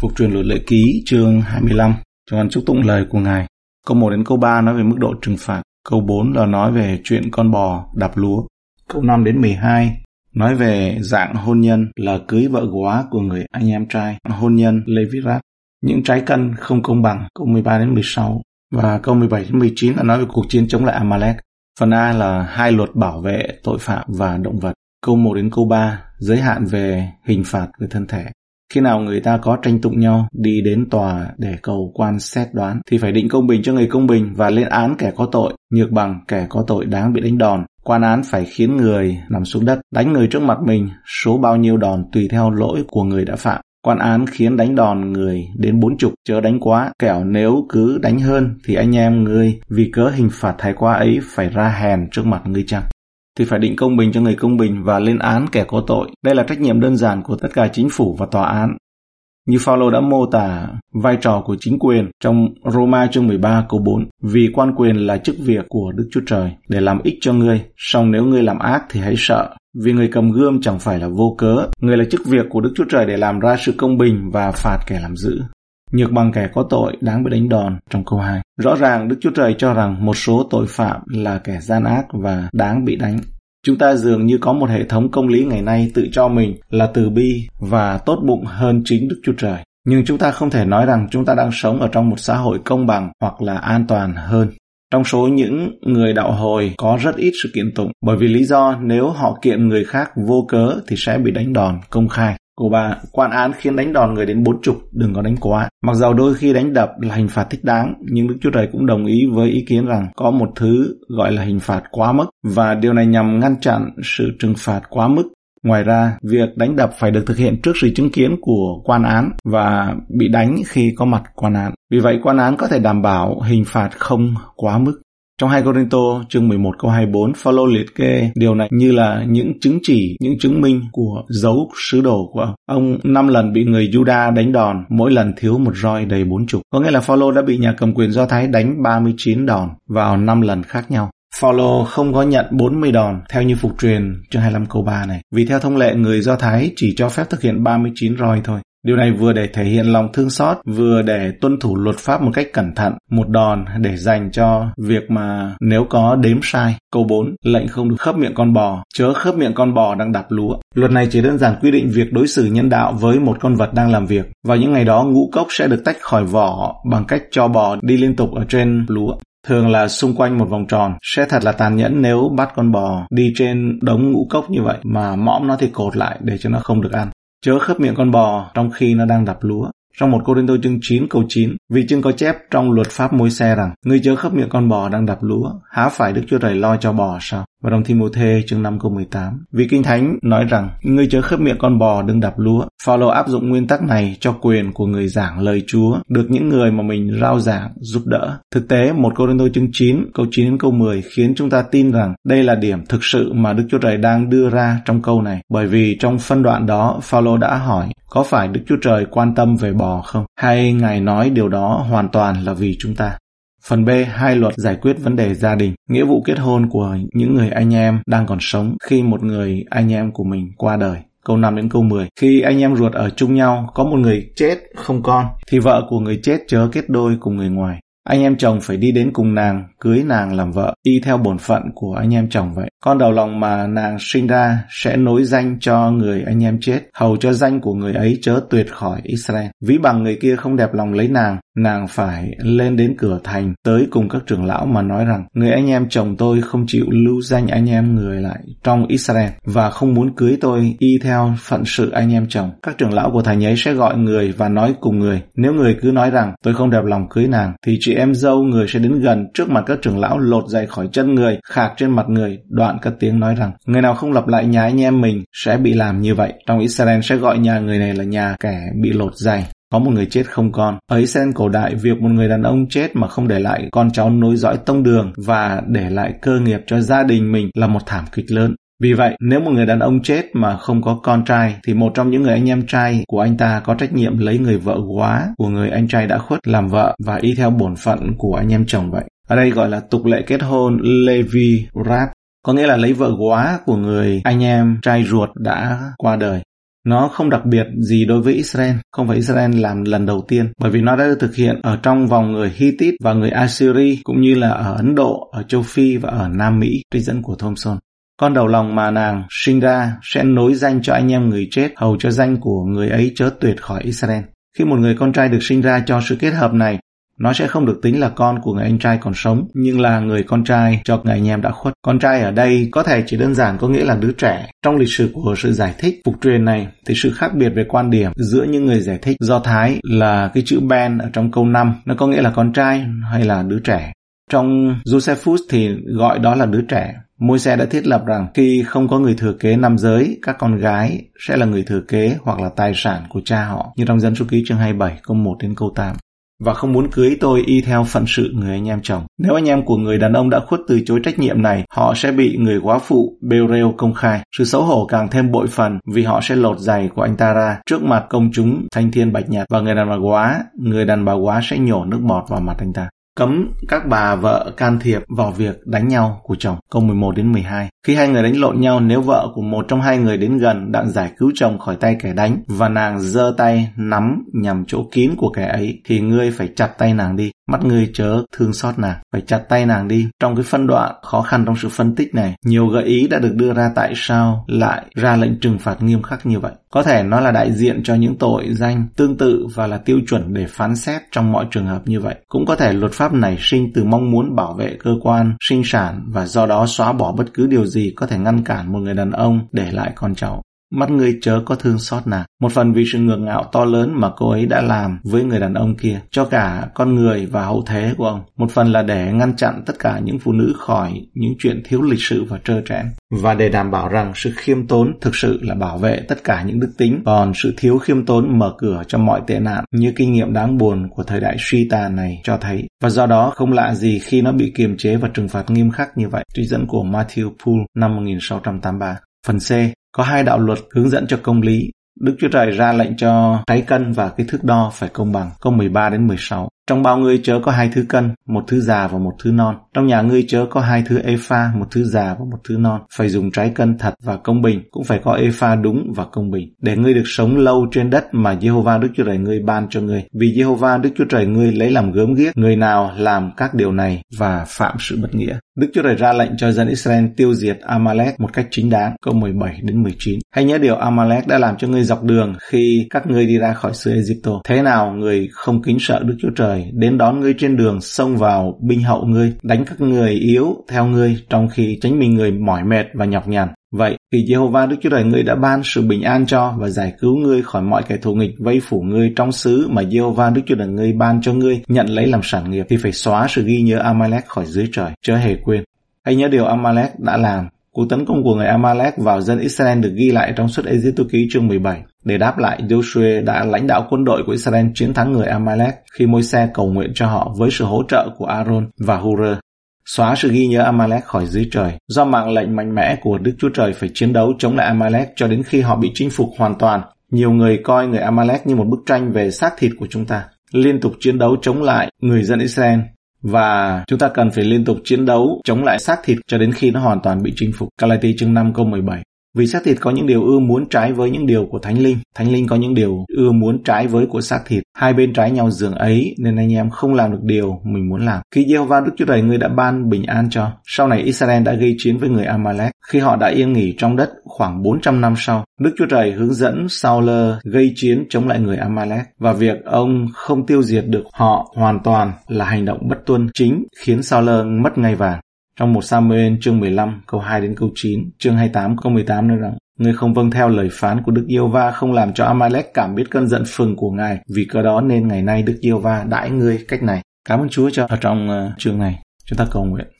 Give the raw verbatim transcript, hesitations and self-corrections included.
Phục Truyền Luật Lệ Ký chương hai mươi lăm, chúng con chúc tụng lời của Ngài. Câu một đến câu ba nói về mức độ trừng phạt. Câu bốn là nói về chuyện con bò đạp lúa. Câu năm đến mười hai nói về dạng hôn nhân là cưới vợ góa của người anh em trai, hôn nhân levirat, những trái cân không công bằng. Câu mười ba đến mười sáu và câu mười bảy đến mười chín là nói về cuộc chiến chống lại Amalek. Phần A là hai luật bảo vệ tội phạm và động vật. Câu một đến câu ba giới hạn về hình phạt về thân thể. Khi nào người ta có tranh tụng nhau đi đến tòa để cầu quan xét đoán thì phải định công bình cho người công bình và lên án kẻ có tội, nhược bằng kẻ có tội đáng bị đánh đòn. Quan án phải khiến người nằm xuống đất, đánh người trước mặt mình, số bao nhiêu đòn tùy theo lỗi của người đã phạm. Quan án khiến đánh đòn người đến bốn chục, chớ đánh quá, kẻo nếu cứ đánh hơn thì anh em ngươi vì cớ hình phạt thái quá ấy phải ra hèn trước mặt ngươi chăng. Thì phải định công bình cho người công bình và lên án kẻ có tội. Đây là trách nhiệm đơn giản của tất cả chính phủ và tòa án. Như Phao-lô đã mô tả vai trò của chính quyền trong Roma chương mười ba câu bốn, vì quan quyền là chức việc của Đức Chúa Trời để làm ích cho ngươi, song nếu ngươi làm ác thì hãy sợ, vì người cầm gươm chẳng phải là vô cớ, ngươi là chức việc của Đức Chúa Trời để làm ra sự công bình và phạt kẻ làm dữ. Nhược bằng kẻ có tội đáng bị đánh đòn trong câu hai. Rõ ràng Đức Chúa Trời cho rằng một số tội phạm là kẻ gian ác và đáng bị đánh. Chúng ta dường như có một hệ thống công lý ngày nay tự cho mình là từ bi và tốt bụng hơn chính Đức Chúa Trời. Nhưng chúng ta không thể nói rằng chúng ta đang sống ở trong một xã hội công bằng hoặc là an toàn hơn. Trong số những người đạo hồi có rất ít sự kiện tụng, bởi vì lý do nếu họ kiện người khác vô cớ thì sẽ bị đánh đòn công khai. Câu ba, quan án khiến đánh đòn người đến bốn chục, đừng có đánh quá. Mặc dầu đôi khi đánh đập là hình phạt thích đáng, nhưng Đức Chúa Trời cũng đồng ý với ý kiến rằng có một thứ gọi là hình phạt quá mức, và điều này nhằm ngăn chặn sự trừng phạt quá mức. Ngoài ra, việc đánh đập phải được thực hiện trước sự chứng kiến của quan án và bị đánh khi có mặt quan án. Vì vậy, quan án có thể đảm bảo hình phạt không quá mức. Trong hai Corinto chương mười một câu hai mươi bốn, Phao-lô liệt kê điều này như là những chứng chỉ, những chứng minh của dấu sứ đồ của ông. Ông năm lần bị người Juda đánh đòn, mỗi lần thiếu một roi đầy bốn chục. Có nghĩa là Phao-lô đã bị nhà cầm quyền Do Thái đánh ba mươi chín đòn vào năm lần khác nhau. Phao-lô không có nhận bốn mươi đòn theo như Phục Truyền chương hai mươi lăm câu ba này, vì theo thông lệ người Do Thái chỉ cho phép thực hiện ba mươi chín roi thôi. Điều này vừa để thể hiện lòng thương xót, vừa để tuân thủ luật pháp một cách cẩn thận, một đòn để dành cho việc mà nếu có đếm sai. Câu bốn, lệnh không được khớp miệng con bò, chớ khớp miệng con bò đang đạp lúa. Luật này chỉ đơn giản quy định việc đối xử nhân đạo với một con vật đang làm việc. Vào những ngày đó, ngũ cốc sẽ được tách khỏi vỏ bằng cách cho bò đi liên tục ở trên lúa. Thường là xung quanh một vòng tròn. Sẽ thật là tàn nhẫn nếu bắt con bò đi trên đống ngũ cốc như vậy mà mõm nó thì cột lại để cho nó không được ăn. Chớ khớp miệng con bò trong khi nó đang đạp lúa. Trong một Corinto chương chín câu chín, vì chương có chép trong luật pháp Môi-se rằng ngươi chớ khớp miệng con bò đang đạp lúa, há phải Đức Chúa Trời lo cho bò sao? Và trong Thi-mô-thê chương năm câu mười tám, vì Kinh Thánh nói rằng ngươi chớ khớp miệng con bò đừng đạp lúa. Phao-lô áp dụng nguyên tắc này cho quyền của người giảng lời Chúa, được những người mà mình rao giảng giúp đỡ. Thực tế, một Corinto chương chín câu chín đến câu mười khiến chúng ta tin rằng đây là điểm thực sự mà Đức Chúa Trời đang đưa ra trong câu này, bởi vì trong phân đoạn đó Phao-lô đã hỏi có phải Đức Chúa Trời quan tâm về bò không, hay Ngài nói điều đó hoàn toàn là vì chúng ta. Phần B, hai luật giải quyết vấn đề gia đình, nghĩa vụ kết hôn của những người anh em đang còn sống khi một người anh em của mình qua đời. Câu năm đến câu mười, khi anh em ruột ở chung nhau, có một người chết không con, thì vợ của người chết chớ kết đôi cùng người ngoài. Anh em chồng phải đi đến cùng nàng, cưới nàng làm vợ, y theo bổn phận của anh em chồng vậy. Con đầu lòng mà nàng sinh ra sẽ nối danh cho người anh em chết, hầu cho danh của người ấy chớ tuyệt khỏi Israel. Ví bằng người kia không đẹp lòng lấy nàng, nàng phải lên đến cửa thành, tới cùng các trưởng lão mà nói rằng, người anh em chồng tôi không chịu lưu danh anh em người lại trong Israel, và không muốn cưới tôi y theo phận sự anh em chồng. Các trưởng lão của thành ấy sẽ gọi người và nói cùng người, nếu người cứ nói rằng, tôi không đẹp lòng cưới nàng, thì chị em dâu người sẽ đến gần trước mặt các trưởng lão, lột giày khỏi chân người, khạc trên mặt người, đoạn cất tiếng nói rằng, người nào không lặp lại nhà anh em mình sẽ bị làm như vậy. Trong Israel sẽ gọi nhà người này là nhà kẻ bị lột giày. Có một người chết không con. Ở Israel cổ đại, việc một người đàn ông chết mà không để lại con cháu nối dõi tông đường và để lại cơ nghiệp cho gia đình mình là một thảm kịch lớn. Vì vậy, nếu một người đàn ông chết mà không có con trai, thì một trong những người anh em trai của anh ta có trách nhiệm lấy người vợ góa của người anh trai đã khuất làm vợ và y theo bổn phận của anh em chồng vậy. Ở đây gọi là tục lệ kết hôn levirat, có nghĩa là lấy vợ góa của người anh em trai ruột đã qua đời. Nó không đặc biệt gì đối với Israel, không phải Israel làm lần đầu tiên, bởi vì nó đã được thực hiện ở trong vòng người Hittite và người Assyri, cũng như là ở Ấn Độ, ở châu Phi và ở Nam Mỹ, trích dẫn của Thompson. Con đầu lòng mà nàng sinh ra sẽ nối danh cho anh em người chết, hầu cho danh của người ấy chớ tuyệt khỏi Israel. Khi một người con trai được sinh ra cho sự kết hợp này, nó sẽ không được tính là con của người anh trai còn sống, nhưng là người con trai cho người anh em đã khuất. Con trai ở đây có thể chỉ đơn giản có nghĩa là đứa trẻ. Trong lịch sử của sự giải thích phục truyền này, thì sự khác biệt về quan điểm giữa những người giải thích Do Thái là cái chữ Ben ở trong câu năm, nó có nghĩa là con trai hay là đứa trẻ. Trong Josephus thì gọi đó là đứa trẻ. Môi-se đã thiết lập rằng khi không có người thừa kế nam giới, các con gái sẽ là người thừa kế hoặc là tài sản của cha họ, như trong Dân Số Ký chương hai mươi bảy câu một đến câu tám. Và không muốn cưới tôi y theo phận sự người anh em chồng. Nếu anh em của người đàn ông đã khuất từ chối trách nhiệm này, họ sẽ bị người quá phụ bêu rêu công khai. Sự xấu hổ càng thêm bội phần vì họ sẽ lột giày của anh ta ra trước mặt công chúng thanh thiên bạch nhật, và người đàn bà quá, người đàn bà quá sẽ nhổ nước bọt vào mặt anh ta. Cấm các bà vợ can thiệp vào việc đánh nhau của chồng. Câu mười một đến mười hai. Khi hai người đánh lộn nhau, nếu vợ của một trong hai người đến gần đặng giải cứu chồng khỏi tay kẻ đánh, và nàng giơ tay nắm nhằm chỗ kín của kẻ ấy, thì ngươi phải chặt tay nàng đi. Mắt ngươi chớ thương xót nàng, phải chặt tay nàng đi. Trong cái phân đoạn khó khăn trong sự phân tích này, nhiều gợi ý đã được đưa ra tại sao lại ra lệnh trừng phạt nghiêm khắc như vậy. Có thể nó là đại diện cho những tội danh tương tự và là tiêu chuẩn để phán xét trong mọi trường hợp như vậy. Cũng có thể luật pháp nảy sinh từ mong muốn bảo vệ cơ quan sinh sản và do đó xóa bỏ bất cứ điều gì có thể ngăn cản một người đàn ông để lại con cháu. Mắt ngươi chớ có thương xót nàng. Một phần vì sự ngượng ngạo to lớn mà cô ấy đã làm với người đàn ông kia, cho cả con người và hậu thế của ông. Một phần là để ngăn chặn tất cả những phụ nữ khỏi những chuyện thiếu lịch sự và trơ trẽn, và để đảm bảo rằng sự khiêm tốn thực sự là bảo vệ tất cả những đức tính, còn sự thiếu khiêm tốn mở cửa cho mọi tệ nạn như kinh nghiệm đáng buồn của thời đại suy tàn này cho thấy. Và do đó không lạ gì khi nó bị kiềm chế và trừng phạt nghiêm khắc như vậy. Trích dẫn của Matthew Poole năm một nghìn sáu trăm tám mươi ba. Phần C. Có hai đạo luật hướng dẫn cho công lý. Đức Chúa Trời ra lệnh cho cái cân và cái thước đo phải công bằng. Câu mười ba đến mười sáu. Trong bao ngươi chớ có hai thứ cân, một thứ già và một thứ non. Trong nhà ngươi chớ có hai thứ e-pha, một thứ già và một thứ non. Phải dùng trái cân thật và công bình, cũng phải có e-pha đúng và công bình, để ngươi được sống lâu trên đất mà Jehovah Đức Chúa Trời ngươi ban cho ngươi. Vì Jehovah Đức Chúa Trời ngươi lấy làm gớm ghiếc người nào làm các điều này và phạm sự bất nghĩa. Đức Chúa Trời ra lệnh cho dân Israel tiêu diệt Amalek một cách chính đáng. Câu mười bảy đến mười chín. Hãy nhớ điều Amalek đã làm cho ngươi dọc đường khi các ngươi đi ra khỏi xứ Egypto. Thế nào người không kính sợ Đức Chúa Trời đến đón ngươi trên đường, xông vào binh hậu ngươi, đánh các người yếu theo ngươi, trong khi chính mình người mỏi mệt và nhọc nhằn. Vậy thì Jehovah Đức Chúa Trời ngươi đã ban sự bình an cho và giải cứu ngươi khỏi mọi kẻ thù nghịch vây phủ ngươi trong xứ mà Jehovah Đức Chúa Trời ngươi ban cho ngươi nhận lấy làm sản nghiệp, thì phải xóa sự ghi nhớ Amalek khỏi dưới trời, chớ hề quên. Hãy nhớ điều Amalek đã làm. Cuộc tấn công của người Amalek vào dân Israel được ghi lại trong Xuất Ê-díp-tô ký chương mười bảy. Để đáp lại, Giô-suê đã lãnh đạo quân đội của Israel chiến thắng người Amalek khi Môi-se cầu nguyện cho họ với sự hỗ trợ của Aaron và Hur. Xóa sự ghi nhớ Amalek khỏi dưới trời. Do mạng lệnh mạnh mẽ của Đức Chúa Trời phải chiến đấu chống lại Amalek cho đến khi họ bị chinh phục hoàn toàn, nhiều người coi người Amalek như một bức tranh về xác thịt của chúng ta. Liên tục chiến đấu chống lại người dân Israel. Và chúng ta cần phải liên tục chiến đấu chống lại xác thịt cho đến khi nó hoàn toàn bị chinh phục. Calati chương năm câu mười bảy. Vì xác thịt có những điều ưa muốn trái với những điều của Thánh Linh, Thánh Linh có những điều ưa muốn trái với của xác thịt. Hai bên trái nhau giường ấy, nên anh em không làm được điều mình muốn làm. Khi Jehovah Đức Chúa Trời ngươi đã ban bình an cho. Sau này Israel đã gây chiến với người Amalek. Khi họ đã yên nghỉ trong đất khoảng bốn trăm năm sau, Đức Chúa Trời hướng dẫn Saul gây chiến chống lại người Amalek, và việc ông không tiêu diệt được họ hoàn toàn là hành động bất tuân chính khiến Saul mất ngai vàng. Trong một Samuel chương mười lăm câu hai đến câu chín, chương hai mươi tám câu mười tám nói rằng: Ngươi không vâng theo lời phán của Đức Giê-hô-va, không làm cho Amalek cảm biết cơn giận phừng của Ngài, vì cớ đó nên ngày nay Đức Giê-hô-va đãi ngươi cách này. Cảm ơn Chúa cho ở trong uh, chương này. Chúng ta cầu nguyện.